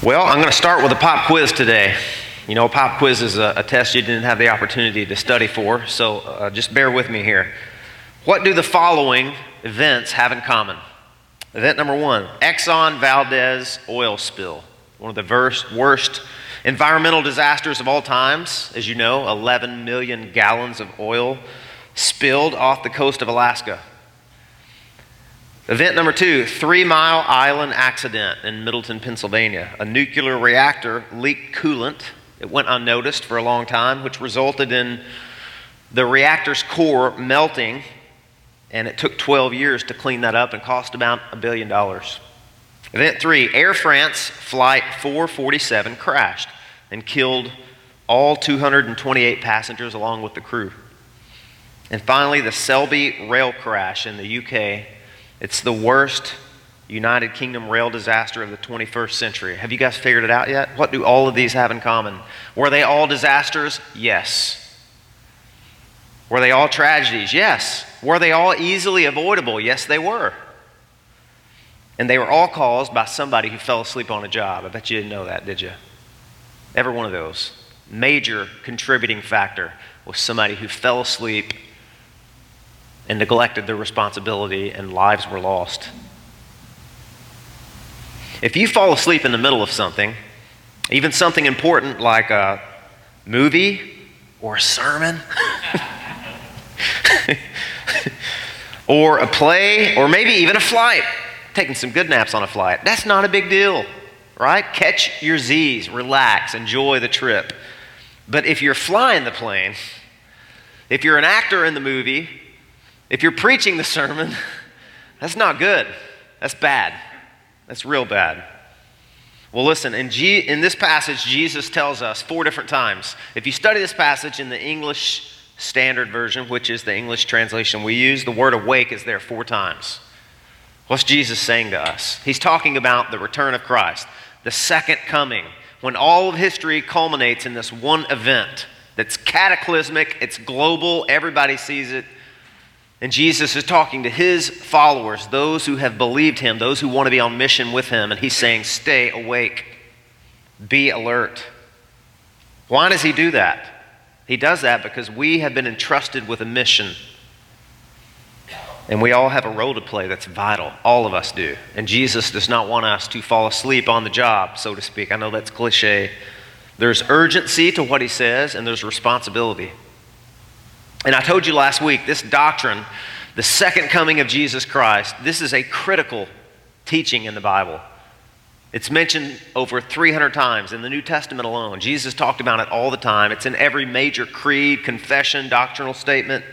Well, I'm going to start with a pop quiz today. You know, a pop quiz is a test you didn't have the opportunity to study for, so just bear with me here. What do the following events have in common? Event number one, Exxon Valdez oil spill, one of the worst environmental disasters of all times. As you know, 11 million gallons of oil spilled off the coast of Alaska. Event number two, 3 Mile Island accident in Middleton, Pennsylvania. A nuclear reactor leaked coolant. It went unnoticed for a long time, which resulted in the reactor's core melting, and it took 12 years to clean that up and cost about $1 billion. Event three, Air France Flight 447 crashed and killed all 228 passengers along with the crew. And finally, the Selby rail crash in the UK. It's the worst United Kingdom rail disaster of the 21st century. Have you guys figured it out yet? What do all of these have in common? Were they all disasters? Yes. Were they all tragedies? Yes. Were they all easily avoidable? Yes, they were. And they were all caused by somebody who fell asleep on a job. I bet you didn't know that, did you? Every one of those. Major contributing factor was somebody who fell asleep and neglected their responsibility, and lives were lost. If you fall asleep in the middle of something, even something important like a movie or a sermon, or a play, or maybe even a flight, taking some good naps on a flight, that's not a big deal, right? Catch your Z's, relax, enjoy the trip. But if you're flying the plane, if you're an actor in the movie, if you're preaching the sermon, that's not good. That's bad. That's real bad. Well, listen, in this passage, Jesus tells us four different times. If you study this passage in the English Standard Version, which is the English translation we use, the word awake is there four times. What's Jesus saying to us? He's talking about the return of Christ, the second coming, when all of history culminates in this one event that's cataclysmic, it's global, everybody sees it. And Jesus is talking to his followers, those who have believed him, those who want to be on mission with him, and he's saying, stay awake, be alert. Why does he do that? He does that because we have been entrusted with a mission, and we all have a role to play that's vital. All of us do. And Jesus does not want us to fall asleep on the job, so to speak. I know that's cliche. There's urgency to what he says, and there's responsibility. And I told you last week, this doctrine, the second coming of Jesus Christ, this is a critical teaching in the Bible. It's mentioned over 300 times in the New Testament alone. Jesus talked about it all the time. It's in every major creed, confession, doctrinal statement.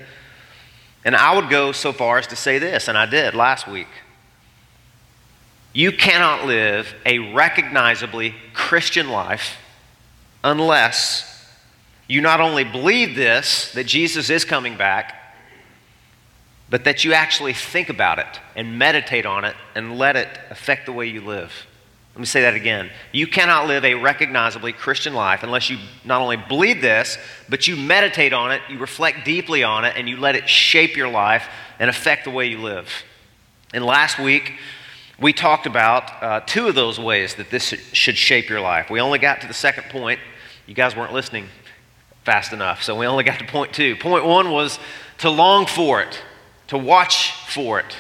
And I would go so far as to say this, and I did last week. You cannot live a recognizably Christian life unless you not only believe this, that Jesus is coming back, but that you actually think about it and meditate on it and let it affect the way you live. Let me say that again. You cannot live a recognizably Christian life unless you not only believe this, but you meditate on it, you reflect deeply on it, and you let it shape your life and affect the way you live. And last week, we talked about two of those ways that this should shape your life. We only got to the second point. You guys weren't listening fast enough, so we only got to point two. Point one was to long for it, to watch for it.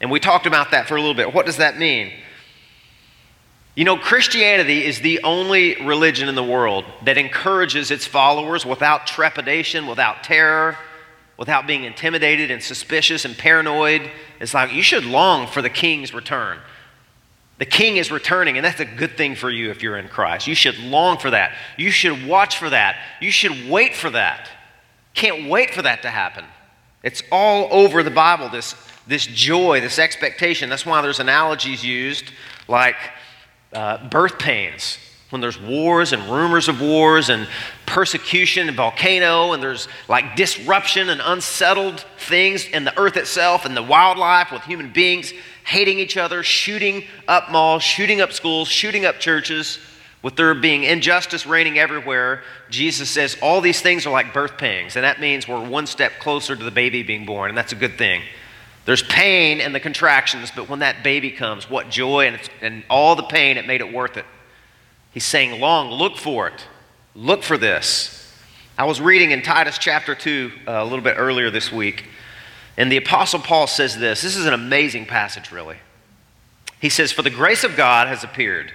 And we talked about that for a little bit. What does that mean? You know, Christianity is the only religion in the world that encourages its followers without trepidation, without terror, without being intimidated and suspicious and paranoid. It's like, you should long for the king's return. The king is returning, and that's a good thing for you if you're in Christ. You should long for that. You should watch for that. You should wait for that. Can't wait for that to happen. It's all over the Bible, this joy, this expectation. That's why there's analogies used like birth pains. When there's wars and rumors of wars and persecution and volcano, and there's like disruption and unsettled things in the earth itself and the wildlife with human beings hating each other, shooting up malls, shooting up schools, shooting up churches, with there being injustice reigning everywhere. Jesus says all these things are like birth pangs, and that means we're one step closer to the baby being born, and that's a good thing. There's pain in the contractions, but when that baby comes, what joy, and all the pain, it made it worth it. He's saying, long, look for it. Look for this. I was reading in Titus chapter 2 a little bit earlier this week, and the Apostle Paul says this. This is an amazing passage, really. He says, "For the grace of God has appeared,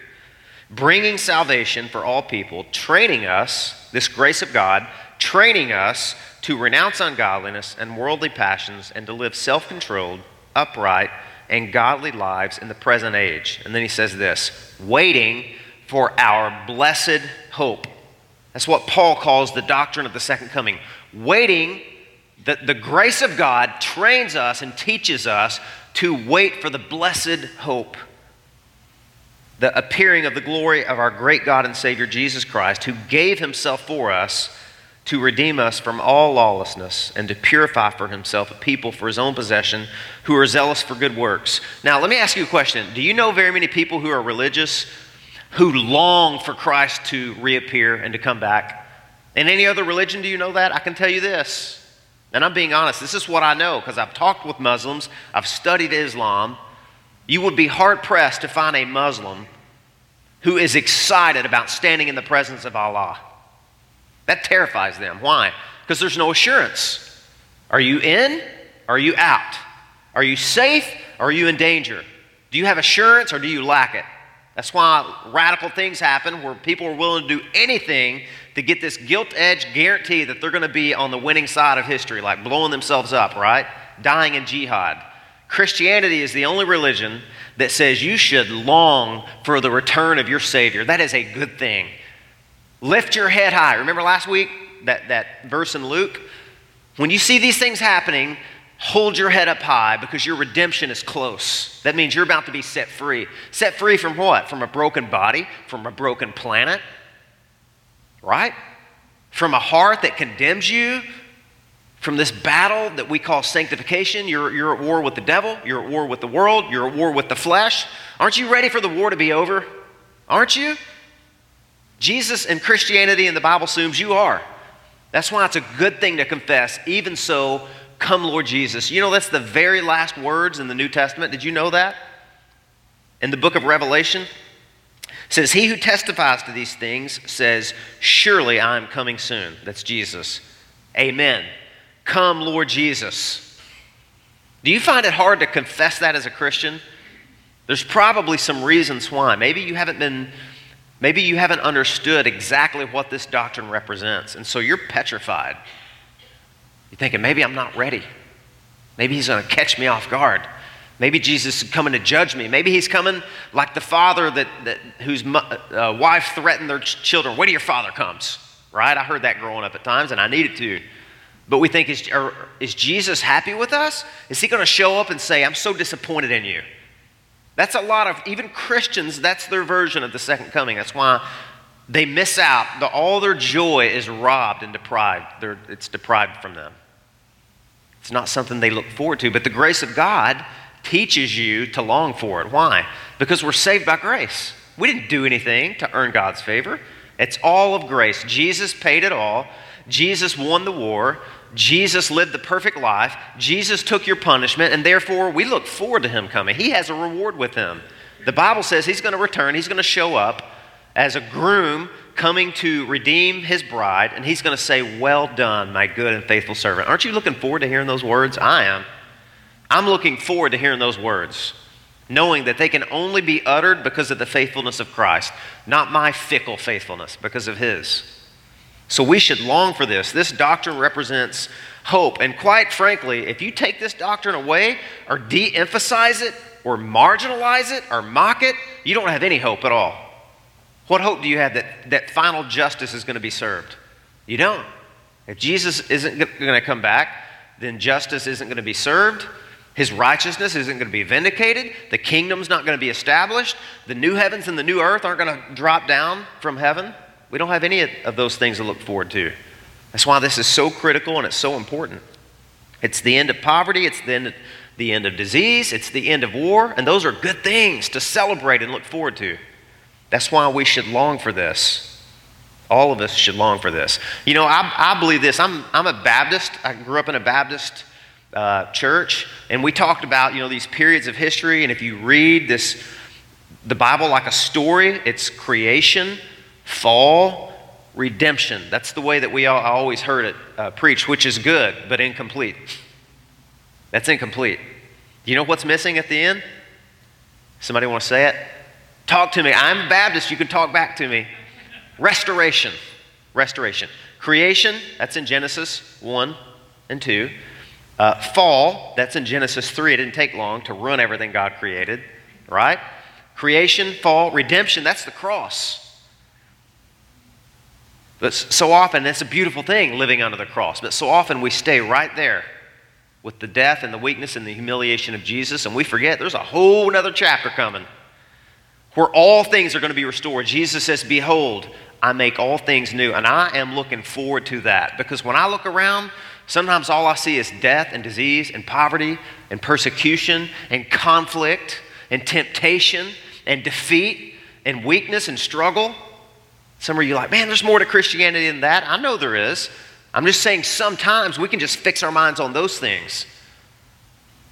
bringing salvation for all people, training us, this grace of God, training us to renounce ungodliness and worldly passions and to live self-controlled, upright, and godly lives in the present age." And then he says this, "waiting for our blessed hope." That's what Paul calls the doctrine of the second coming. Waiting, the grace of God trains us and teaches us to wait for the blessed hope, the appearing of the glory of our great God and Savior Jesus Christ, who gave himself for us to redeem us from all lawlessness and to purify for himself a people for his own possession who are zealous for good works. Now, let me ask you a question. Do you know very many people who are religious who long for Christ to reappear and to come back? In any other religion, do you know that? I can tell you this, and I'm being honest. This is what I know because I've talked with Muslims. I've studied Islam. You would be hard-pressed to find a Muslim who is excited about standing in the presence of Allah. That terrifies them. Why? Because there's no assurance. Are you in? Are you out? Are you safe? Or are you in danger? Do you have assurance or do you lack it? That's why radical things happen where people are willing to do anything to get this gilt-edged guarantee that they're going to be on the winning side of history, like blowing themselves up, right? Dying in jihad. Christianity is the only religion that says you should long for the return of your Savior. That is a good thing. Lift your head high. Remember last week, that verse in Luke? When you see these things happening, hold your head up high because your redemption is close. That means you're about to be set free. Set free from what? From a broken body, from a broken planet, right? From a heart that condemns you, from this battle that we call sanctification. You're at war with the devil. You're at war with the world. You're at war with the flesh. Aren't you ready for the war to be over? Aren't you? Jesus and Christianity and the Bible assumes you are. That's why it's a good thing to confess, even so, come Lord Jesus. You know, that's the very last words in the New Testament. Did you know that? In the book of Revelation, it says, "He who testifies to these things says, surely I am coming soon." That's Jesus. Amen. Come Lord Jesus. Do you find it hard to confess that as a Christian? There's probably some reasons why. Maybe you haven't understood exactly what this doctrine represents, and so you're petrified. You're thinking, maybe I'm not ready. Maybe he's going to catch me off guard. Maybe Jesus is coming to judge me. Maybe he's coming like the father whose wife threatened their children. Wait till your father comes, right? I heard that growing up at times, and I needed to. But we think, is Jesus happy with us? Is he going to show up and say, I'm so disappointed in you? That's a lot of, even Christians, that's their version of the second coming. That's why they miss out. All their joy is robbed and deprived. It's deprived from them. It's not something they look forward to. But the grace of God teaches you to long for it. Why? Because we're saved by grace. We didn't do anything to earn God's favor. It's all of grace. Jesus paid it all. Jesus won the war. Jesus lived the perfect life. Jesus took your punishment, and therefore we look forward to him coming. He has a reward with him. The Bible says he's going to return. He's going to show up as a groom coming to redeem his bride, and he's going to say, well done, my good and faithful servant. Aren't you looking forward to hearing those words? I am. I'm looking forward to hearing those words, knowing that they can only be uttered because of the faithfulness of Christ, not my fickle faithfulness, because of his. So we should long for this. This doctrine represents hope. And quite frankly, if you take this doctrine away or de-emphasize it or marginalize it or mock it, you don't have any hope at all. What hope do you have that final justice is going to be served? You don't. If Jesus isn't going to come back, then justice isn't going to be served. His righteousness isn't going to be vindicated. The kingdom's not going to be established. The new heavens and the new earth aren't going to drop down from heaven. We don't have any of those things to look forward to. That's why this is so critical and it's so important. It's the end of poverty. It's the end of disease. It's the end of war. And those are good things to celebrate and look forward to. That's why we should long for this. All of us should long for this. You know, I believe this. I'm a Baptist. I grew up in a Baptist church. And we talked about, you know, these periods of history. And if you read the Bible like a story, it's creation, Fall redemption. That's the way that I always heard it preached, which is good, but incomplete. That's incomplete. You know what's missing at the end? Somebody want to say it? Talk to me. I'm a Baptist. You can talk back to me. Restoration. Restoration. Creation, that's in Genesis 1 and 2. Fall, that's in Genesis 3. It didn't take long to ruin everything God created, right? Creation, fall, redemption, that's the cross. But so often, it's a beautiful thing, living under the cross, but so often we stay right there with the death and the weakness and the humiliation of Jesus, and we forget there's a whole other chapter coming where all things are going to be restored. Jesus says, behold, I make all things new, and I am looking forward to that, because when I look around, sometimes all I see is death and disease and poverty and persecution and conflict and temptation and defeat and weakness and struggle. Some of you are like, man, there's more to Christianity than that. I know there is. I'm just saying sometimes we can just fix our minds on those things.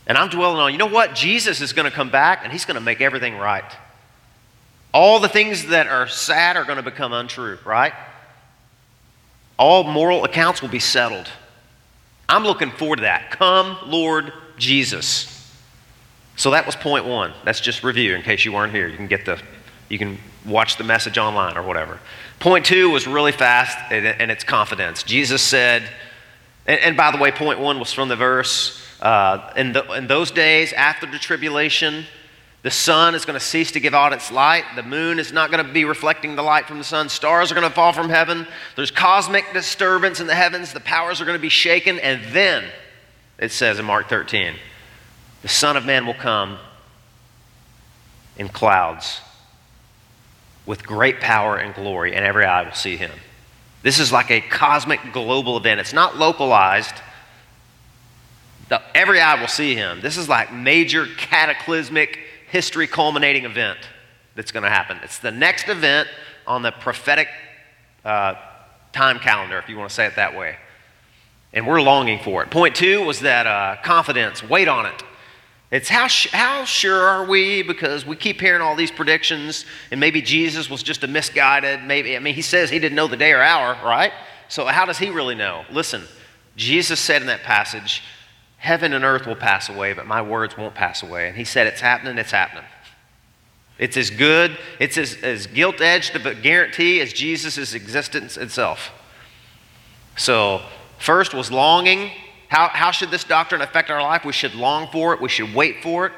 And I'm dwelling on, you know what? Jesus is going to come back, and he's going to make everything right. All the things that are sad are going to become untrue, right? All moral accounts will be settled. I'm looking forward to that. Come, Lord Jesus. So that was point one. That's just review in case you weren't here. You can watch the message online or whatever. Point two was really fast, and it's confidence. Jesus said, and by the way, point one was from the verse, in those days after the tribulation, the sun is going to cease to give out its light. The moon is not going to be reflecting the light from the sun. Stars are going to fall from heaven. There's cosmic disturbance in the heavens. The powers are going to be shaken. And then, it says in Mark 13, the Son of Man will come in clouds with great power and glory, and every eye will see him. This is like a cosmic global event. It's not localized. Every eye will see him. This is like major cataclysmic history culminating event that's going to happen. It's the next event on the prophetic time calendar, if you want to say it that way. And we're longing for it. Point two was that confidence. Wait on it. It's how sure are we? Because we keep hearing all these predictions, and maybe Jesus was just a misguided. He says he didn't know the day or hour, right? So how does he really know? Listen, Jesus said in that passage, heaven and earth will pass away, but my words won't pass away. And he said, it's happening, it's happening. It's as good, it's as gilt-edged of a guarantee as Jesus' existence itself. So first was longing. How should this doctrine affect our life? We should long for it. We should wait for it.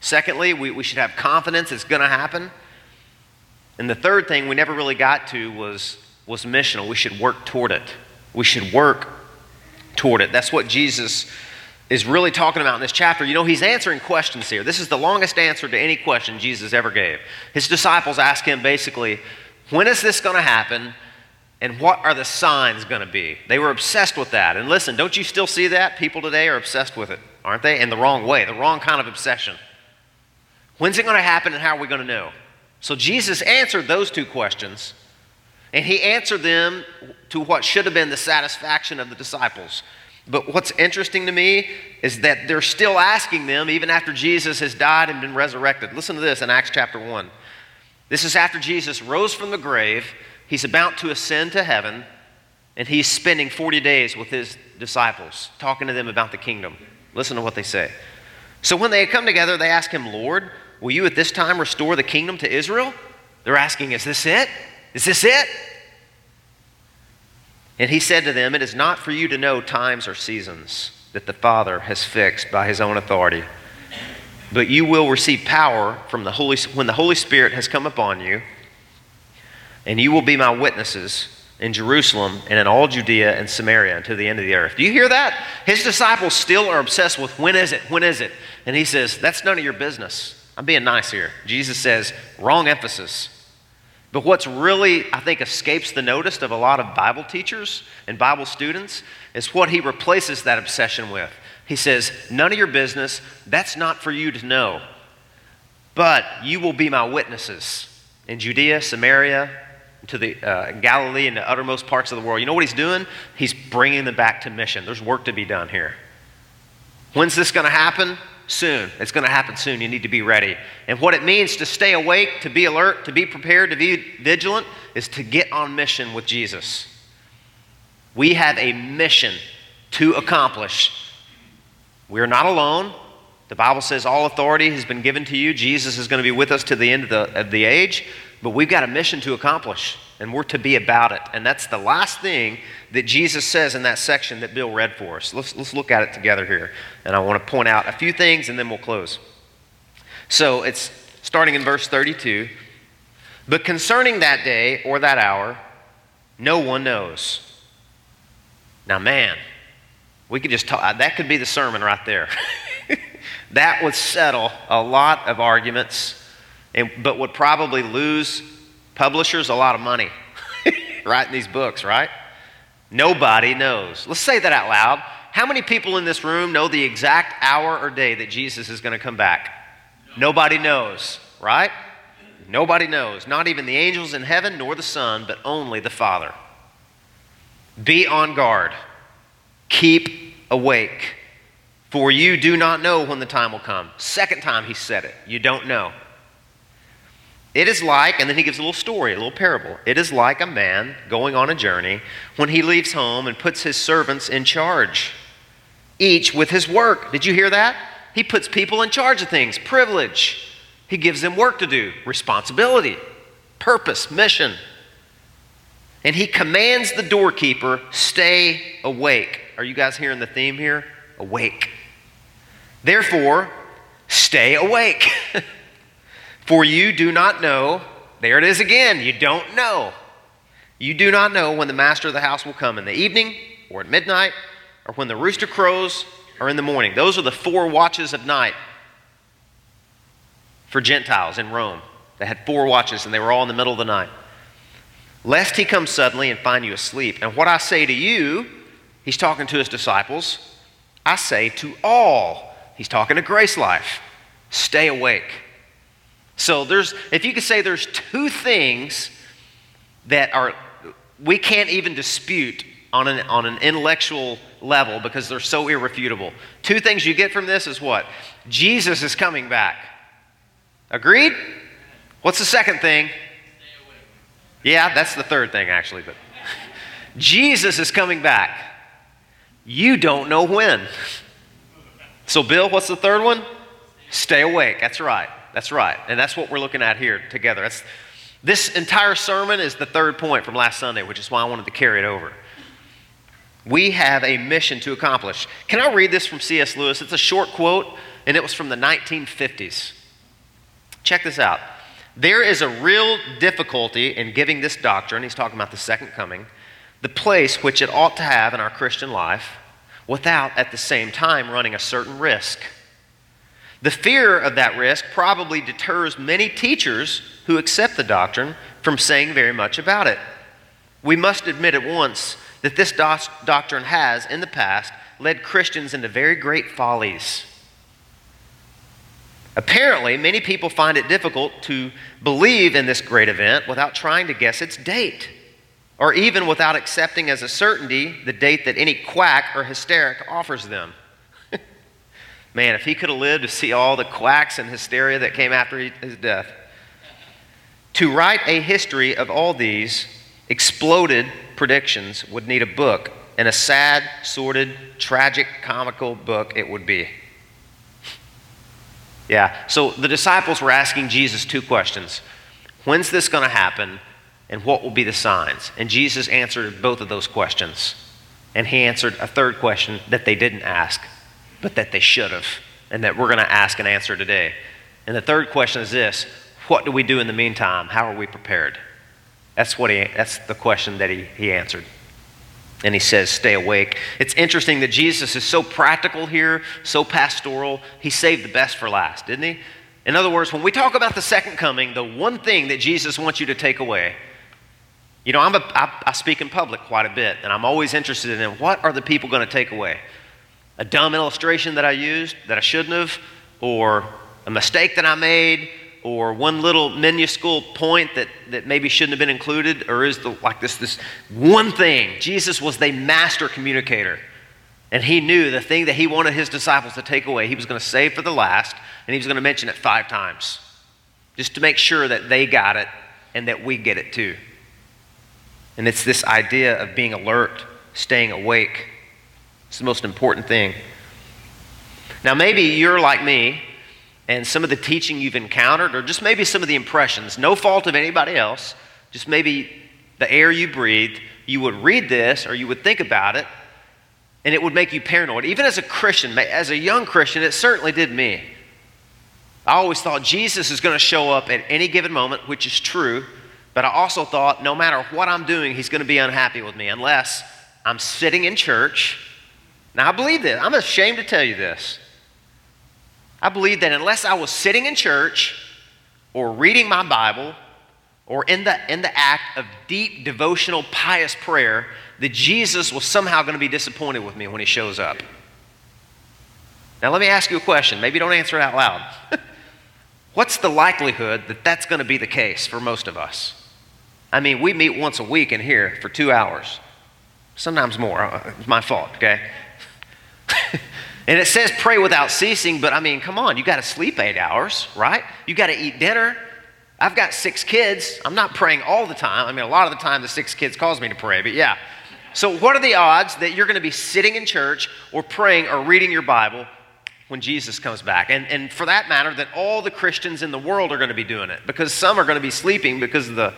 Secondly, we should have confidence it's going to happen. And the third thing we never really got to was missional. We should work toward it. We should work toward it. That's what Jesus is really talking about in this chapter. You know, he's answering questions here. This is the longest answer to any question Jesus ever gave. His disciples ask him basically, when is this going to happen? And what are the signs going to be? They were obsessed with that. And listen, don't you still see that? People today are obsessed with it, aren't they? In the wrong way, the wrong kind of obsession. When's it going to happen and how are we going to know? So Jesus answered those two questions, and he answered them to what should have been the satisfaction of the disciples. But what's interesting to me is that they're still asking them even after Jesus has died and been resurrected. Listen to this in Acts chapter 1. This is after Jesus rose from the grave. He's about to ascend to heaven, and he's spending 40 days with his disciples, talking to them about the kingdom. Listen to what they say. So when they had come together, they asked him, Lord, will you at this time restore the kingdom to Israel? They're asking, is this it? Is this it? And he said to them, it is not for you to know times or seasons that the Father has fixed by his own authority, but you will receive power from the Holy when the Holy Spirit has come upon you, and you will be my witnesses in Jerusalem and in all Judea and Samaria and to the end of the earth. Do you hear that? His disciples still are obsessed with when is it, when is it? And he says, that's none of your business. I'm being nice here. Jesus says, wrong emphasis. But what's really, I think, escapes the notice of a lot of Bible teachers and Bible students is what he replaces that obsession with. He says, none of your business. That's not for you to know. But you will be my witnesses in Judea, Samaria, to the Galilee and the uttermost parts of the world. You know what he's doing? He's bringing them back to mission. There's work to be done here. When's this going to happen? soon. It's going to happen soon. You need to be ready. And what it means to stay awake, to be alert, to be prepared, to be vigilant, is to get on mission with Jesus. We have a mission to accomplish. We are not alone. The Bible says all authority has been given to you. Jesus is going to be with us to the end of the age. But we've got a mission to accomplish, and we're to be about it. And that's the last thing that Jesus says in that section that Bill read for us. Let's look at it together here. And I want to point out a few things, and then we'll close. So it's starting in verse 32. But concerning that day or that hour, no one knows. Now, man, we could just talk. That could be the sermon right there. That would settle a lot of arguments, but would probably lose publishers a lot of money writing these books, right? Nobody knows. Let's say that out loud. How many people in this room know the exact hour or day that Jesus is going to come back? Nobody knows, right? Nobody knows. Not even the angels in heaven nor the Son, but only the Father. Be on guard. Keep awake. For you do not know when the time will come. Second time he said it. You don't know. It is like, and then he gives a little story, a little parable. It is like a man going on a journey when he leaves home and puts his servants in charge, each with his work. Did you hear that? He puts people in charge of things, privilege. He gives them work to do, responsibility, purpose, mission. And he commands the doorkeeper, stay awake. Are you guys hearing the theme here? Awake. Therefore, stay awake. For you do not know. There it is again. You don't know. You do not know when the master of the house will come in the evening or at midnight or when the rooster crows or in the morning. Those are the four watches of night for Gentiles in Rome. They had four watches and they were all in the middle of the night. Lest he come suddenly and find you asleep. And what I say to you, he's talking to his disciples, I say to all, he's talking to Grace Life, stay awake. So if you could say there's two things that we can't even dispute on an intellectual level because they're so irrefutable. Two things you get from this is what? Jesus is coming back. Agreed? What's the second thing? Yeah, that's the third thing, actually. But Jesus is coming back. You don't know when. So, Bill, what's the third one? Stay awake. That's right. That's right. And that's what we're looking at here together. This entire sermon is the third point from last Sunday, which is why I wanted to carry it over. We have a mission to accomplish. Can I read this from C.S. Lewis? It's a short quote, and it was from the 1950s. Check this out. There is a real difficulty in giving this doctrine, he's talking about the second coming, the place which it ought to have in our Christian life without at the same time running a certain risk. The fear of that risk probably deters many teachers who accept the doctrine from saying very much about it. We must admit at once that this doctrine has, in the past, led Christians into very great follies. Apparently, many people find it difficult to believe in this great event without trying to guess its date, or even without accepting as a certainty the date that any quack or hysteric offers them. Man, if he could have lived to see all the quacks and hysteria that came after his death. To write a history of all these exploded predictions would need a book, and a sad, sordid, tragic, comical book it would be. Yeah, so the disciples were asking Jesus two questions. When's this going to happen, and what will be the signs? And Jesus answered both of those questions. And he answered a third question that they didn't ask, but that they should have, and that we're going to ask and answer today. And the third question is this: what do we do in the meantime? How are we prepared? That's the question that he answered. And he says, stay awake. It's interesting that Jesus is so practical here, so pastoral. He saved the best for last, didn't he? In other words, when we talk about the second coming, the one thing that Jesus wants you to take away, you know, I speak in public quite a bit, and I'm always interested in what are the people going to take away? A dumb illustration that I used that I shouldn't have, or a mistake that I made, or one little minuscule point that maybe shouldn't have been included, or is the, like this one thing. Jesus was the master communicator. And he knew the thing that he wanted his disciples to take away, he was going to save for the last, and he was going to mention it 5 times just to make sure that they got it and that we get it too. And it's this idea of being alert, staying awake. It's the most important thing. Now, maybe you're like me, and some of the teaching you've encountered, or just maybe some of the impressions, no fault of anybody else, just maybe the air you breathe, you would read this or you would think about it, and it would make you paranoid. Even as a Christian, as a young Christian, it certainly did me. I always thought Jesus is going to show up at any given moment, which is true, but I also thought no matter what I'm doing, he's going to be unhappy with me unless I'm sitting in church. Now, I believe this. I'm ashamed to tell you this. I believe that unless I was sitting in church or reading my Bible or in the act of deep devotional pious prayer, that Jesus was somehow going to be disappointed with me when he shows up. Now, let me ask you a question. Maybe don't answer it out loud. What's the likelihood that that's going to be the case for most of us? I mean, we meet once a week in here for 2 hours, sometimes more. It's my fault, okay? And it says pray without ceasing, but I mean, come on, you got to sleep 8 hours, right? You got to eat dinner. I've got 6 kids. I'm not praying all the time. I mean, a lot of the time the 6 kids cause me to pray, but yeah. So what are the odds that you're going to be sitting in church or praying or reading your Bible when Jesus comes back? And for that matter, that all the Christians in the world are going to be doing it, because some are going to be sleeping because of the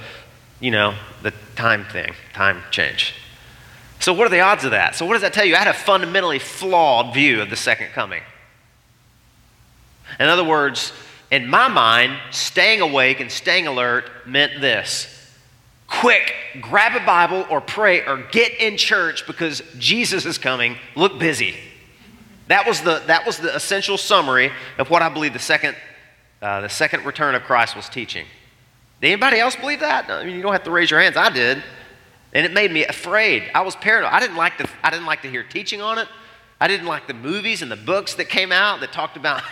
time change. So what are the odds of that? So what does that tell you? I had a fundamentally flawed view of the second coming. In other words, in my mind, staying awake and staying alert meant this: quick, grab a Bible or pray or get in church because Jesus is coming. Look busy. That was the essential summary of what I believe the second return of Christ was teaching. Did anybody else believe that? I mean, you don't have to raise your hands. I did, and it made me afraid. I was paranoid. I didn't like to hear teaching on it. I didn't like the movies and the books that came out that talked about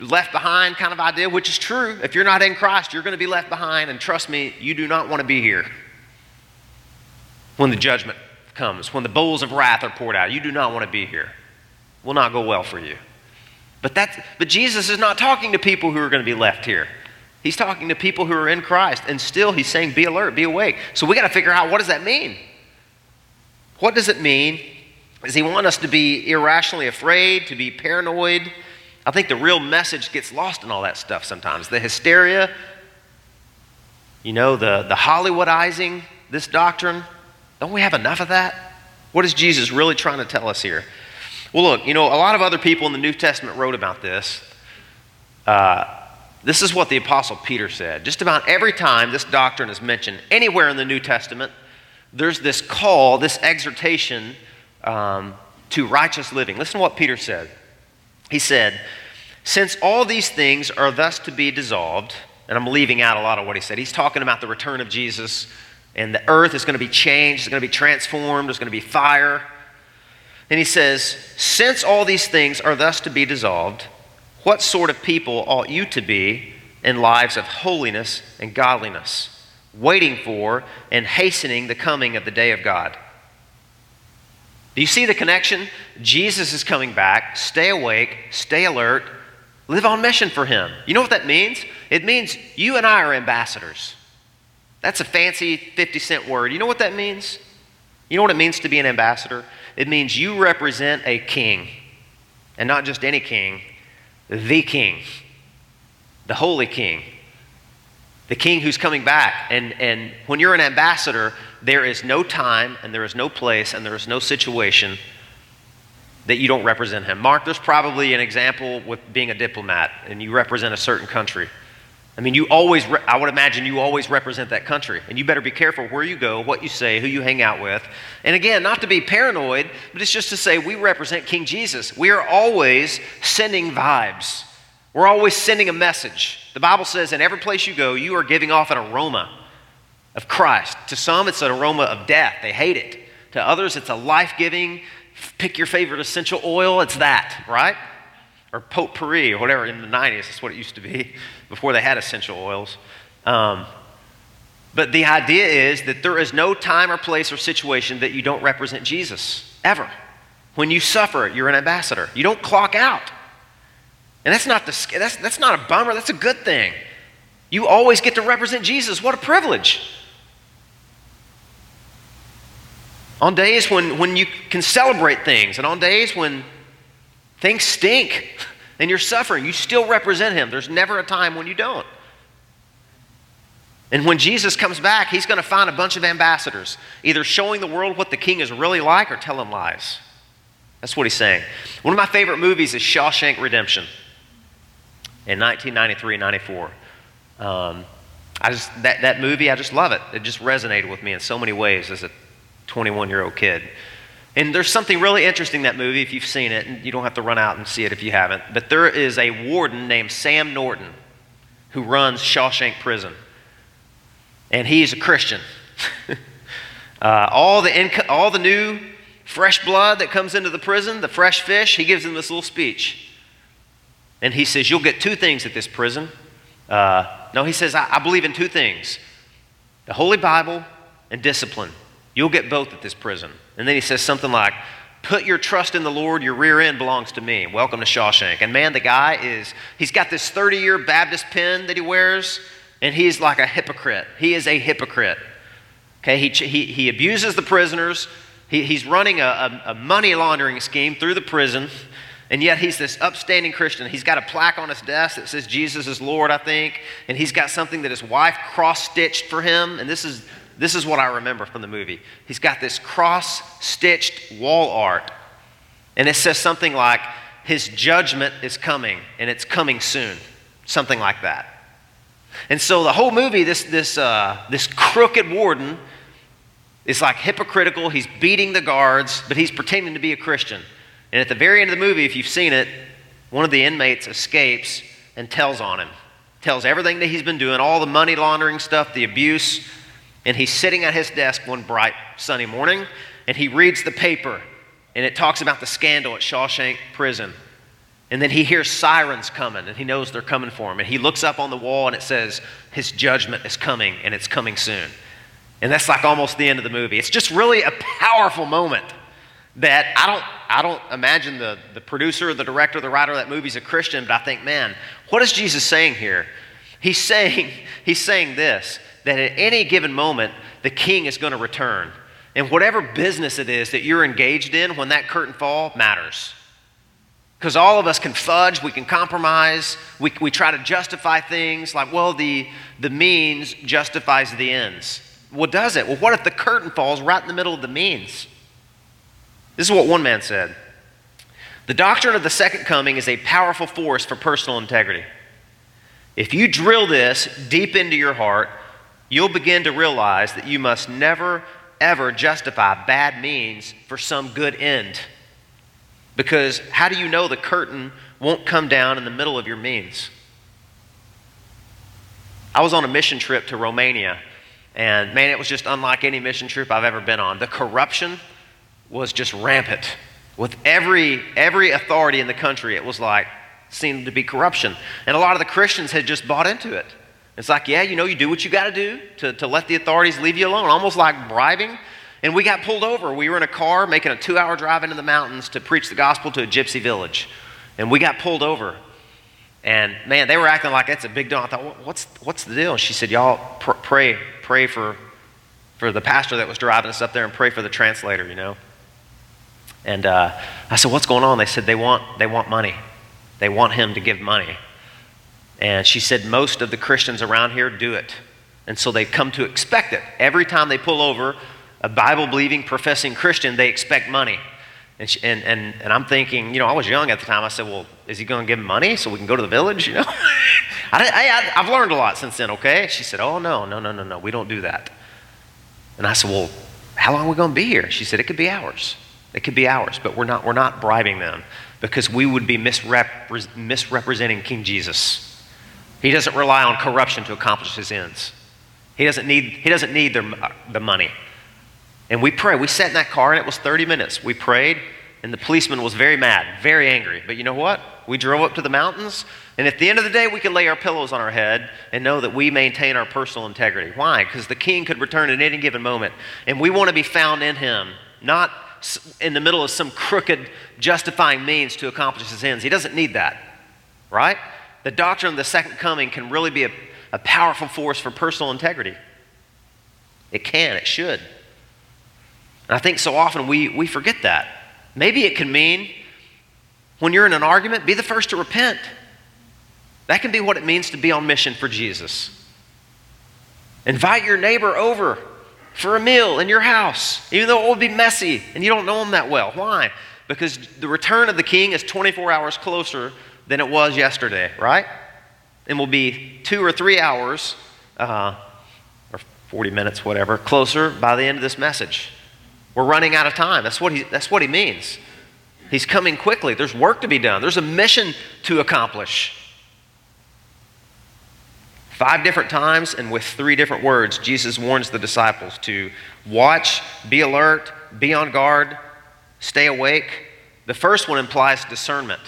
left behind kind of idea, which is true. If you're not in Christ, you're going to be left behind, and trust me, you do not want to be here when the judgment comes, when the bowls of wrath are poured out. You do not want to be here. Will not go well for you. But Jesus is not talking to people who are going to be left here. He's talking to people who are in Christ, and still he's saying, be alert, be awake. So we got to figure out, what does that mean? What does it mean? Does he want us to be irrationally afraid, to be paranoid? I think the real message gets lost in all that stuff sometimes. The hysteria, the Hollywoodizing this doctrine. Don't we have enough of that? What is Jesus really trying to tell us here? Well, look, a lot of other people in the New Testament wrote about this. This is what the Apostle Peter said. Just about every time this doctrine is mentioned anywhere in the New Testament, there's this call, this exhortation to righteous living. Listen to what Peter said. He said, since all these things are thus to be dissolved, and I'm leaving out a lot of what he said. He's talking about the return of Jesus, and the earth is going to be changed, it's going to be transformed, there's going to be fire. And he says, since all these things are thus to be dissolved, what sort of people ought you to be in lives of holiness and godliness, waiting for and hastening the coming of the day of God? Do you see the connection? Jesus is coming back. Stay awake, stay alert, live on mission for him. You know what that means? It means you and I are ambassadors. That's a fancy 50-cent word. You know what that means? You know what it means to be an ambassador? It means you represent a king, and not just any king. The King, the Holy King, the King who's coming back. And when you're an ambassador, there is no time and there is no place and there is no situation that you don't represent him. Mark, there's probably an example with being a diplomat and you represent a certain country. I mean, I would imagine you always represent that country, and you better be careful where you go, what you say, who you hang out with. And again, not to be paranoid, but it's just to say we represent King Jesus. We are always sending vibes. We're always sending a message. The Bible says in every place you go, you are giving off an aroma of Christ. To some, it's an aroma of death. They hate it. To others, it's a life-giving, pick your favorite essential oil. It's that, right? Or potpourri, or whatever, in the 90s, that's what it used to be, before they had essential oils. But the idea is that there is no time or place or situation that you don't represent Jesus, ever. When you suffer, you're an ambassador. You don't clock out. And that's not a bummer. That's a good thing. You always get to represent Jesus. What a privilege. On days when you can celebrate things, and on days when things stink and you're suffering, you still represent him. There's never a time when you don't. And when Jesus comes back, he's going to find a bunch of ambassadors, either showing the world what the king is really like or telling lies. That's what he's saying. One of my favorite movies is Shawshank Redemption in 1993 and 94. That movie, I just love it. It just resonated with me in so many ways as a 21-year-old kid. And there's something really interesting in that movie, if you've seen it, and you don't have to run out and see it if you haven't. But there is a warden named Sam Norton who runs Shawshank Prison. And he's a Christian. all the new fresh blood that comes into the prison, the fresh fish, he gives them this little speech. And he says, you'll get two things at this prison. He says, I believe in two things, the Holy Bible and discipline. You'll get both at this prison. And then he says something like, put your trust in the Lord, your rear end belongs to me. Welcome to Shawshank. And man, the guy he's got this 30-year Baptist pin that he wears, and he's like a hypocrite. He is a hypocrite. Okay, he abuses the prisoners. He's running a money laundering scheme through the prison, and yet he's this upstanding Christian. He's got a plaque on his desk that says Jesus is Lord, I think, and he's got something that his wife cross-stitched for him, and this is what I remember from the movie. He's got this cross-stitched wall art, and it says something like, his judgment is coming, and it's coming soon, something like that. And so the whole movie, this crooked warden, it's like hypocritical. He's beating the guards, but he's pretending to be a Christian. And at the very end of the movie, if you've seen it, one of the inmates escapes and tells on him. Tells everything that he's been doing, all the money laundering stuff, the abuse. And he's sitting at his desk one bright sunny morning, and he reads the paper, and it talks about the scandal at Shawshank Prison. And then he hears sirens coming, and he knows they're coming for him. And he looks up on the wall, and it says, his judgment is coming, and it's coming soon. And that's like almost the end of the movie. It's just really a powerful moment that I don't imagine the producer, the director, the writer of that movie is a Christian, but I think, man, what is Jesus saying here? He's saying this, that at any given moment, the king is going to return. And whatever business it is that you're engaged in, when that curtain falls, matters. Because all of us can fudge, we can compromise, we try to justify things like, well, the means justifies the ends. Well, does it? Well, what if the curtain falls right in the middle of the means? This is what one man said. The doctrine of the second coming is a powerful force for personal integrity. If you drill this deep into your heart, you'll begin to realize that you must never, ever justify bad means for some good end. Because how do you know the curtain won't come down in the middle of your means? I was on a mission trip to Romania. And man, it was just unlike any mission trip I've ever been on. The corruption was just rampant. With every authority in the country, it was like, seemed to be corruption. And a lot of the Christians had just bought into it. It's like, yeah, you know, you do what you got to do to let the authorities leave you alone, almost like bribing. And we got pulled over. We were in a car making a 2-hour drive into the mountains to preach the gospel to a gypsy village. And we got pulled over. And man, they were acting like that's a big deal. I thought, what's the deal? And she said, y'all pray for the pastor that was driving us up there, and pray for the translator, you know. And I said, what's going on? They said they want money. They want him to give money. And she said most of the Christians around here do it, and so they come to expect it. Every time they pull over a Bible-believing, professing Christian, they expect money. And, and I'm thinking, you know, I was young at the time. I said, well, is he going to give him money so we can go to the village, you know? I've learned a lot since then, okay? She said, oh, no, we don't do that. And I said, well, how long are we going to be here? She said, it could be hours, but we're not bribing them, because we would be misrepresenting King Jesus. He doesn't rely on corruption to accomplish his ends. He doesn't need the money. And we pray. We sat in that car, and it was 30 minutes. We prayed, and the policeman was very mad, very angry. But you know what? We drove up to the mountains, and at the end of the day, we could lay our pillows on our head and know that we maintain our personal integrity. Why? Because the king could return at any given moment, and we want to be found in him, not in the middle of some crooked justifying means to accomplish his ends. He doesn't need that, right? The doctrine of the second coming can really be a powerful force for personal integrity. It can, it should. And I think so often we forget that. Maybe it can mean when you're in an argument, be the first to repent. That can be what it means to be on mission for Jesus. Invite your neighbor over for a meal in your house, even though it will be messy and you don't know him that well. Why? Because the return of the king is 24 hours closer than it was yesterday, right? And will be 2 or 3 hours or 40 minutes, whatever, closer by the end of this message. We're running out of time. That's what he means. He's coming quickly. There's work to be done. There's a mission to accomplish. 5 different times and with 3 different words, Jesus warns the disciples to watch, be alert, be on guard, stay awake. The first one implies discernment.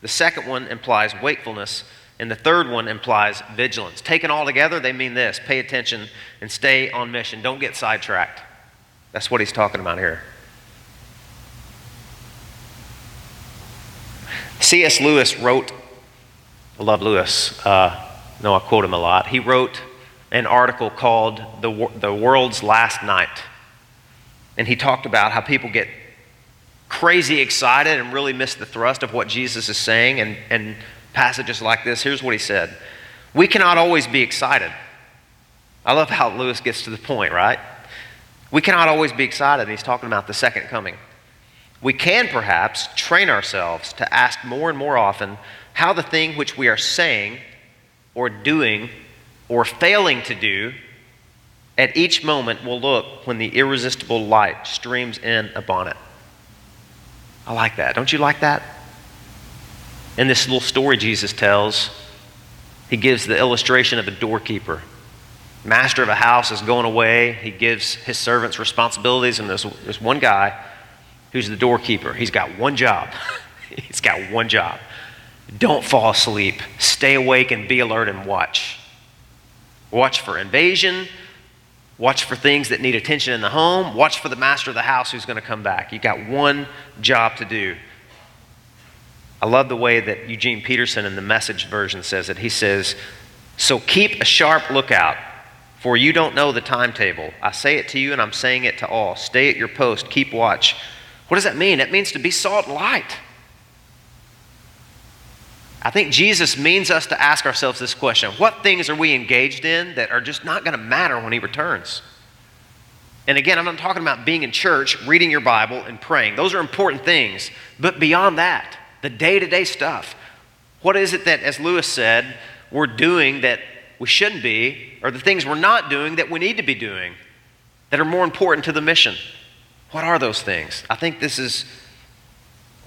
The second one implies wakefulness. And the third one implies vigilance. Taken all together, they mean this: pay attention and stay on mission. Don't get sidetracked. That's what he's talking about here. C.S. Lewis wrote, I love Lewis, no, I quote him a lot. He wrote an article called The World's Last Night. And he talked about how people get crazy excited and really miss the thrust of what Jesus is saying. And passages like this, here's what he said. We cannot always be excited. I love how Lewis gets to the point, right? We cannot always be excited. And he's talking about the second coming. We can perhaps train ourselves to ask more and more often how the thing which we are saying or doing or failing to do at each moment will look when the irresistible light streams in upon it. I like that. Don't you like that? In this little story Jesus tells, he gives the illustration of a doorkeeper. Master of a house is going away. He gives his servants responsibilities, and there's one guy who's the doorkeeper. He's got one job. He's got one job. Don't fall asleep. Stay awake and be alert and watch. Watch for invasion. Watch for things that need attention in the home. Watch for the master of the house who's going to come back. You got one job to do. I love the way that Eugene Peterson in the Message version says it. He says, so keep a sharp lookout, for you don't know the timetable. I say it to you and I'm saying it to all. Stay at your post. Keep watch. What does that mean? It means to be salt and light. I think Jesus means us to ask ourselves this question. What things are we engaged in that are just not going to matter when he returns? And again, I'm not talking about being in church, reading your Bible, and praying. Those are important things. But beyond that, the day-to-day stuff. What is it that, as Lewis said, we're doing that we shouldn't be, or the things we're not doing that we need to be doing that are more important to the mission? What are those things? I think this is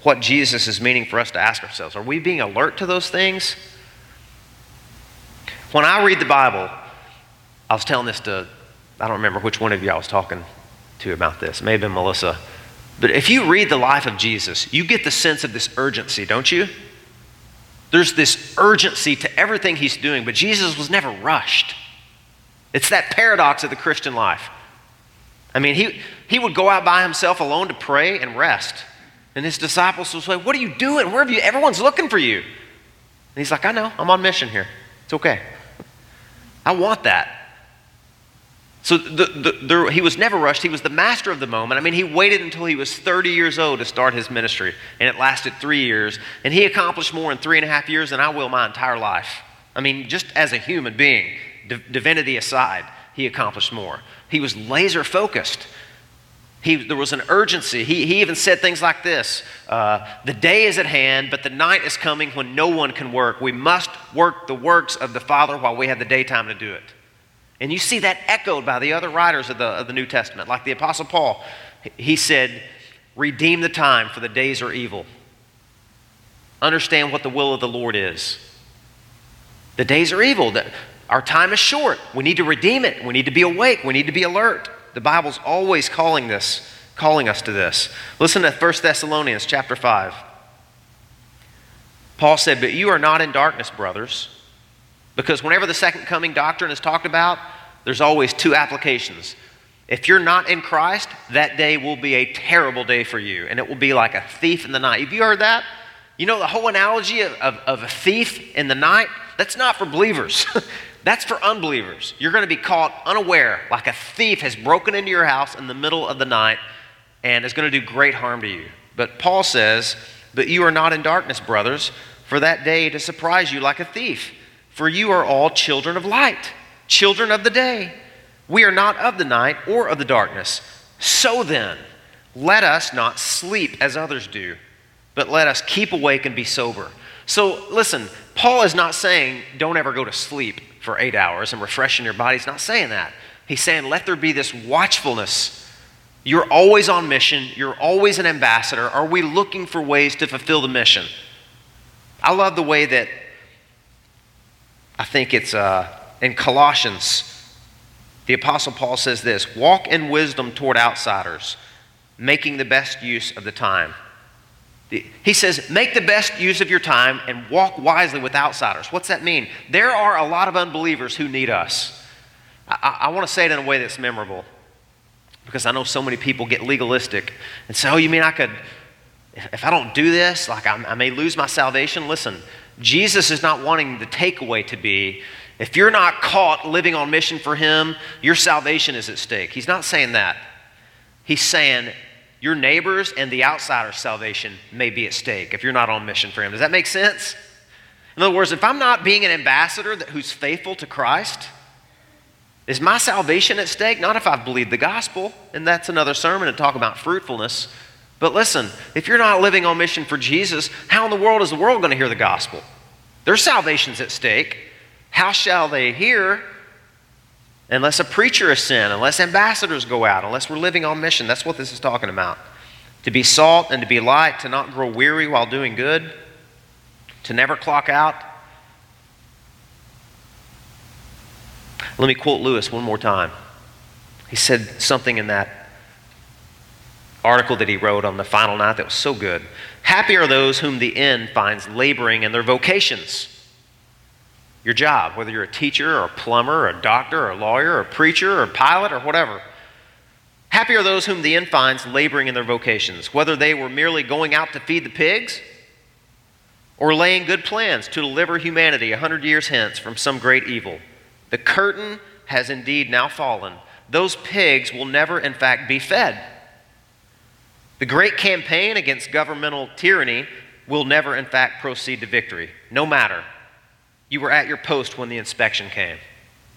what Jesus is meaning for us to ask ourselves. Are we being alert to those things? When I read the Bible, I was telling this to, I don't remember which one of you I was talking to about this. It may have been Melissa. But if you read the life of Jesus, you get the sense of this urgency, don't you? There's this urgency to everything he's doing, but Jesus was never rushed. It's that paradox of the Christian life. I mean, he would go out by himself alone to pray and rest. And his disciples would say, what are you doing? Where have you? Everyone's looking for you. And he's like, I know, I'm on mission here. It's okay. I want that. So he was never rushed. He was the master of the moment. I mean, he waited until he was 30 years old to start his ministry, and it lasted 3 years. And he accomplished more in 3.5 years than I will my entire life. I mean, just as a human being, divinity aside, he accomplished more. He was laser focused. There was an urgency. He even said things like this, the day is at hand, but the night is coming when no one can work. We must work the works of the Father while we have the daytime to do it. And you see that echoed by the other writers of the New Testament, like the Apostle Paul. He said, redeem the time, for the days are evil. Understand what the will of the Lord is. The days are evil. Our time is short. We need to redeem it. We need to be awake. We need to be alert. The Bible's always calling us to this. Listen to 1 Thessalonians chapter 5. Paul said, but you are not in darkness, brothers, because whenever the second coming doctrine is talked about, there's always two applications. If you're not in Christ, that day will be a terrible day for you, and it will be like a thief in the night. Have you heard that? You know, the whole analogy of a thief in the night, that's not for believers. That's for unbelievers. You're going to be caught unaware, like a thief has broken into your house in the middle of the night and is going to do great harm to you. But Paul says, but you are not in darkness, brothers, for that day to surprise you like a thief. For you are all children of light, children of the day. We are not of the night or of the darkness. So then, let us not sleep as others do, but let us keep awake and be sober. So listen, Paul is not saying don't ever go to sleep for 8 hours and refreshing your body. He's not saying that. He's saying let there be this watchfulness. You're always on mission. You're always an ambassador. Are we looking for ways to fulfill the mission? I love the way that, I think it's in Colossians, the Apostle Paul says this, walk in wisdom toward outsiders, making the best use of the time. He says, make the best use of your time and walk wisely with outsiders. What's that mean? There are a lot of unbelievers who need us. I want to say it in a way that's memorable because I know so many people get legalistic and say, oh, you mean I could, if I don't do this, like I may lose my salvation? Listen, Jesus is not wanting the takeaway to be, if you're not caught living on mission for him, your salvation is at stake. He's not saying that. He's saying your neighbors and the outsider's salvation may be at stake if you're not on mission for him. Does that make sense? In other words, if I'm not being an ambassador who's faithful to Christ, is my salvation at stake? Not if I've believed the gospel, and that's another sermon to talk about fruitfulness. But listen, if you're not living on mission for Jesus, how in the world is the world going to hear the gospel? Their salvation's at stake. How shall they hear unless a preacher is sent, unless ambassadors go out, unless we're living on mission? That's what this is talking about. To be salt and to be light, to not grow weary while doing good, to never clock out. Let me quote Lewis one more time. He said something in that article that he wrote on the final night that was so good. Happy are those whom the end finds laboring in their vocations. Your job, whether you're a teacher or a plumber or a doctor or a lawyer or a preacher or a pilot or whatever. Happy are those whom the end finds laboring in their vocations, whether they were merely going out to feed the pigs or laying good plans to deliver humanity 100 years hence from some great evil. The curtain has indeed now fallen. Those pigs will never, in fact, be fed. The great campaign against governmental tyranny will never, in fact, proceed to victory. No matter. You were at your post when the inspection came.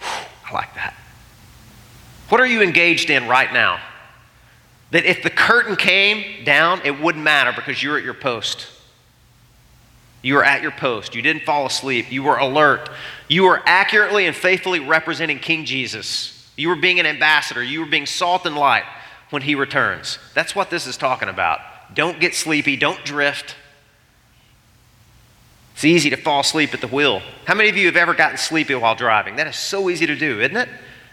Whew, I like that. What are you engaged in right now? That if the curtain came down, it wouldn't matter because you were at your post. You were at your post. You didn't fall asleep. You were alert. You were accurately and faithfully representing King Jesus. You were being an ambassador. You were being salt and light when he returns. That's what this is talking about. Don't get sleepy. Don't drift. It's easy to fall asleep at the wheel. How many of you have ever gotten sleepy while driving? That is so easy to do, isn't it?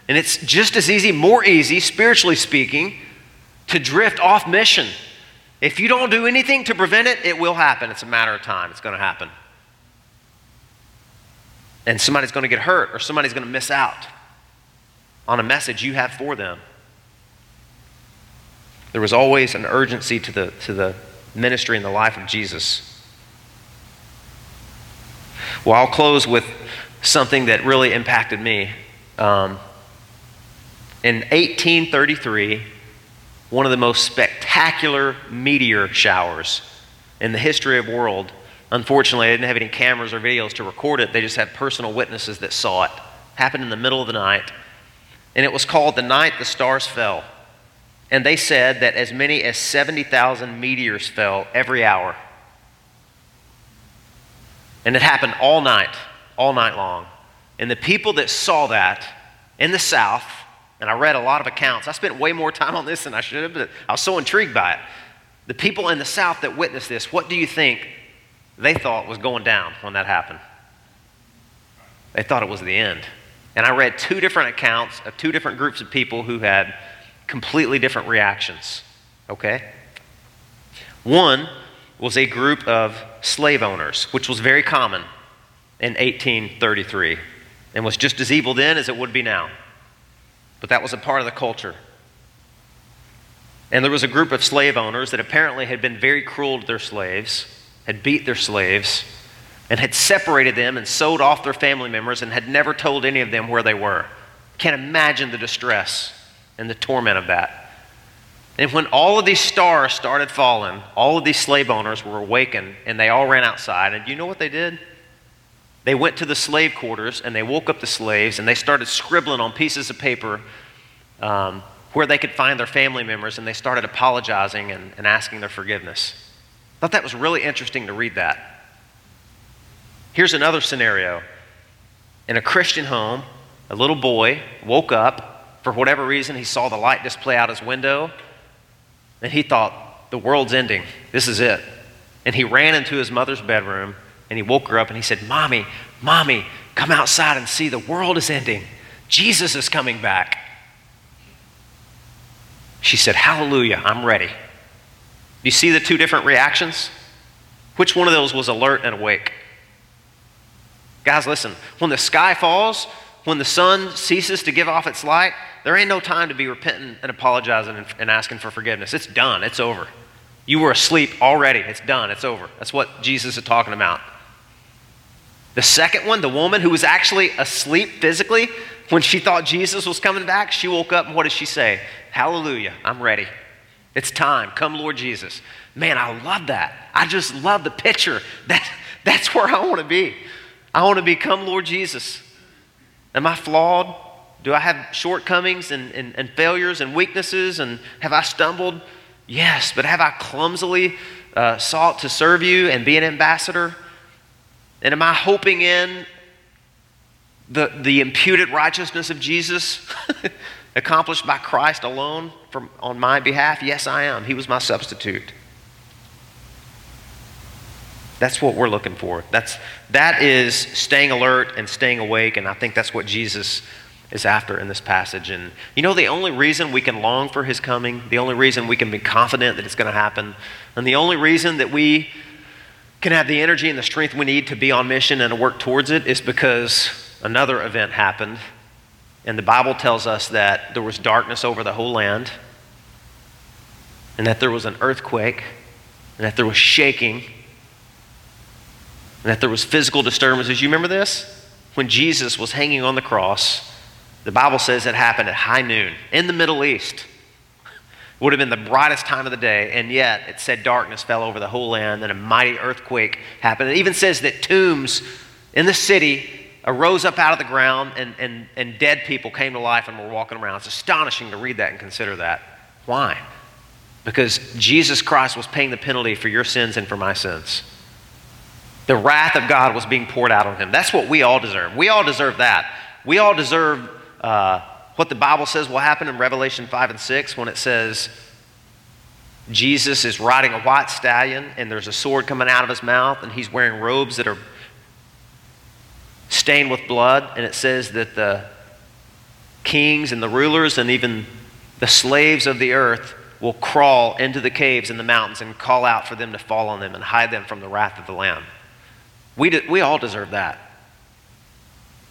And it's just as easy, more easy, spiritually speaking, to drift off mission. If you don't do anything to prevent it, it will happen. It's a matter of time. It's going to happen. And somebody's going to get hurt or somebody's going to miss out on a message you have for them. There was always an urgency to the ministry and the life of Jesus. Well, I'll close with something that really impacted me. In 1833, one of the most spectacular meteor showers in the history of the world. Unfortunately, they didn't have any cameras or videos to record it. They just had personal witnesses that saw it. Happened in the middle of the night. And it was called The Night the Stars Fell. And they said that as many as 70,000 meteors fell every hour. And it happened all night long. And the people that saw that in the South, and I read a lot of accounts. I spent way more time on this than I should have, but I was so intrigued by it. The people in the South that witnessed this, what do you think they thought was going down when that happened? They thought it was the end. And I read two different accounts of two different groups of people who had completely different reactions, okay? One was a group of slave owners, which was very common in 1833 and was just as evil then as it would be now. But that was a part of the culture. And there was a group of slave owners that apparently had been very cruel to their slaves, had beat their slaves, and had separated them and sold off their family members and had never told any of them where they were. Can't imagine the distress and the torment of that. And when all of these stars started falling, all of these slave owners were awakened, and they all ran outside. And you know what they did? They went to the slave quarters, and they woke up the slaves, and they started scribbling on pieces of paper where they could find their family members, and they started apologizing and asking their forgiveness. I thought that was really interesting to read that. Here's another scenario. In a Christian home, a little boy woke up. For whatever reason, he saw the light display out his window, and he thought, the world's ending. This is it. And he ran into his mother's bedroom, and he woke her up, and he said, "Mommy, Mommy, come outside and see, the world is ending. Jesus is coming back." She said, "Hallelujah, I'm ready." You see the two different reactions? Which one of those was alert and awake? Guys, listen, when the sky falls, when the sun ceases to give off its light, there ain't no time to be repenting and apologizing and asking for forgiveness. It's done. It's over. You were asleep already. It's done. It's over. That's what Jesus is talking about. The second one, the woman who was actually asleep physically, when she thought Jesus was coming back, she woke up, and what does she say? "Hallelujah, I'm ready. It's time. Come, Lord Jesus." Man, I love that. I just love the picture. That's where I want to be. I want to be, "Come, Lord Jesus." Am I flawed? Do I have shortcomings and failures and weaknesses? And have I stumbled? Yes, but have I clumsily sought to serve you and be an ambassador? And am I hoping in the imputed righteousness of Jesus accomplished by Christ alone on my behalf? Yes, I am. He was my substitute. That's what we're looking for. That is staying alert and staying awake, and I think that's what Jesus is after in this passage. And you know, the only reason we can long for his coming, the only reason we can be confident that it's going to happen, and the only reason that we can have the energy and the strength we need to be on mission and to work towards it is because another event happened, and the Bible tells us that there was darkness over the whole land, and that there was an earthquake, and that there was shaking, and that there was physical disturbances. You remember this? When Jesus was hanging on the cross, the Bible says it happened at high noon in the Middle East. It would have been the brightest time of the day, and yet it said darkness fell over the whole land, and a mighty earthquake happened. It even says that tombs in the city arose up out of the ground, and dead people came to life and were walking around. It's astonishing to read that and consider that. Why? Because Jesus Christ was paying the penalty for your sins and for my sins. The wrath of God was being poured out on him. That's what we all deserve. We all deserve that. We all deserve what the Bible says will happen in Revelation 5 and 6 when it says Jesus is riding a white stallion and there's a sword coming out of his mouth and he's wearing robes that are stained with blood. And it says that the kings and the rulers and even the slaves of the earth will crawl into the caves and the mountains and call out for them to fall on them and hide them from the wrath of the Lamb. We all deserve that.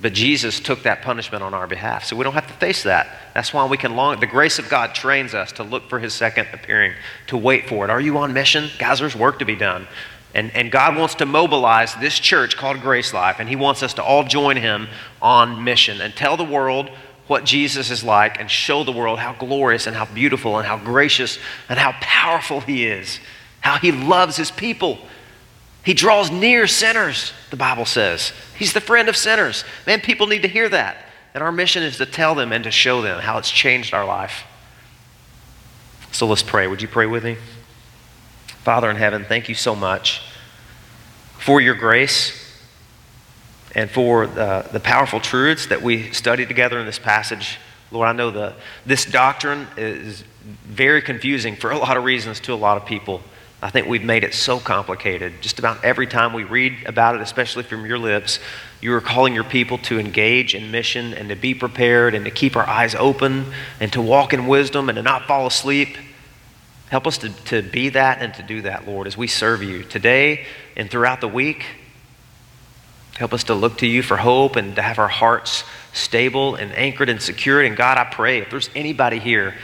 But Jesus took that punishment on our behalf, so we don't have to face that. That's why we can long. The grace of God trains us to look for his second appearing, to wait for it. Are you on mission? Guys, there's work to be done. And God wants to mobilize this church called Grace Life, and he wants us to all join him on mission and tell the world what Jesus is like and show the world how glorious and how beautiful and how gracious and how powerful he is, how he loves his people. He draws near sinners, the Bible says. He's the friend of sinners. Man, people need to hear that. And our mission is to tell them and to show them how it's changed our life. So let's pray. Would you pray with me? Father in heaven, thank you so much for your grace and for the powerful truths that we study together in this passage. Lord, I know this doctrine is very confusing for a lot of reasons to a lot of people. I think we've made it so complicated. Just about every time we read about it, especially from your lips, you are calling your people to engage in mission and to be prepared and to keep our eyes open and to walk in wisdom and to not fall asleep. Help us to be that and to do that, Lord, as we serve you today and throughout the week. Help us to look to you for hope and to have our hearts stable and anchored and secured. And God, I pray if there's anybody here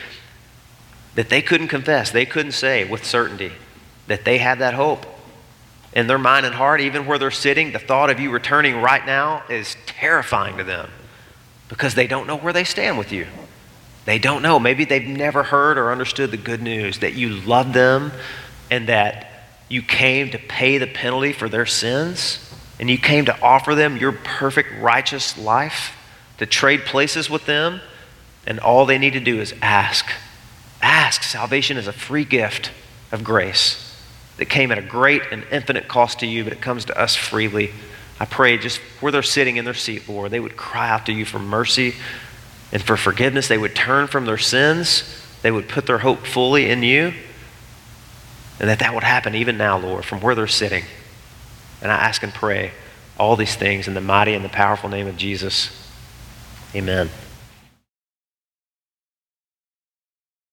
that they couldn't confess, they couldn't say with certainty that they had that hope. In their mind and heart, even where they're sitting, the thought of you returning right now is terrifying to them because they don't know where they stand with you. They don't know. Maybe they've never heard or understood the good news that you love them and that you came to pay the penalty for their sins and you came to offer them your perfect righteous life, to trade places with them, and all they need to do is ask. Ask. Salvation is a free gift of grace that came at a great and infinite cost to you, but it comes to us freely. I pray just where they're sitting in their seat, Lord, they would cry out to you for mercy and for forgiveness. They would turn from their sins. They would put their hope fully in you, and that would happen even now, Lord, from where they're sitting. And I ask and pray all these things in the mighty and the powerful name of Jesus. Amen.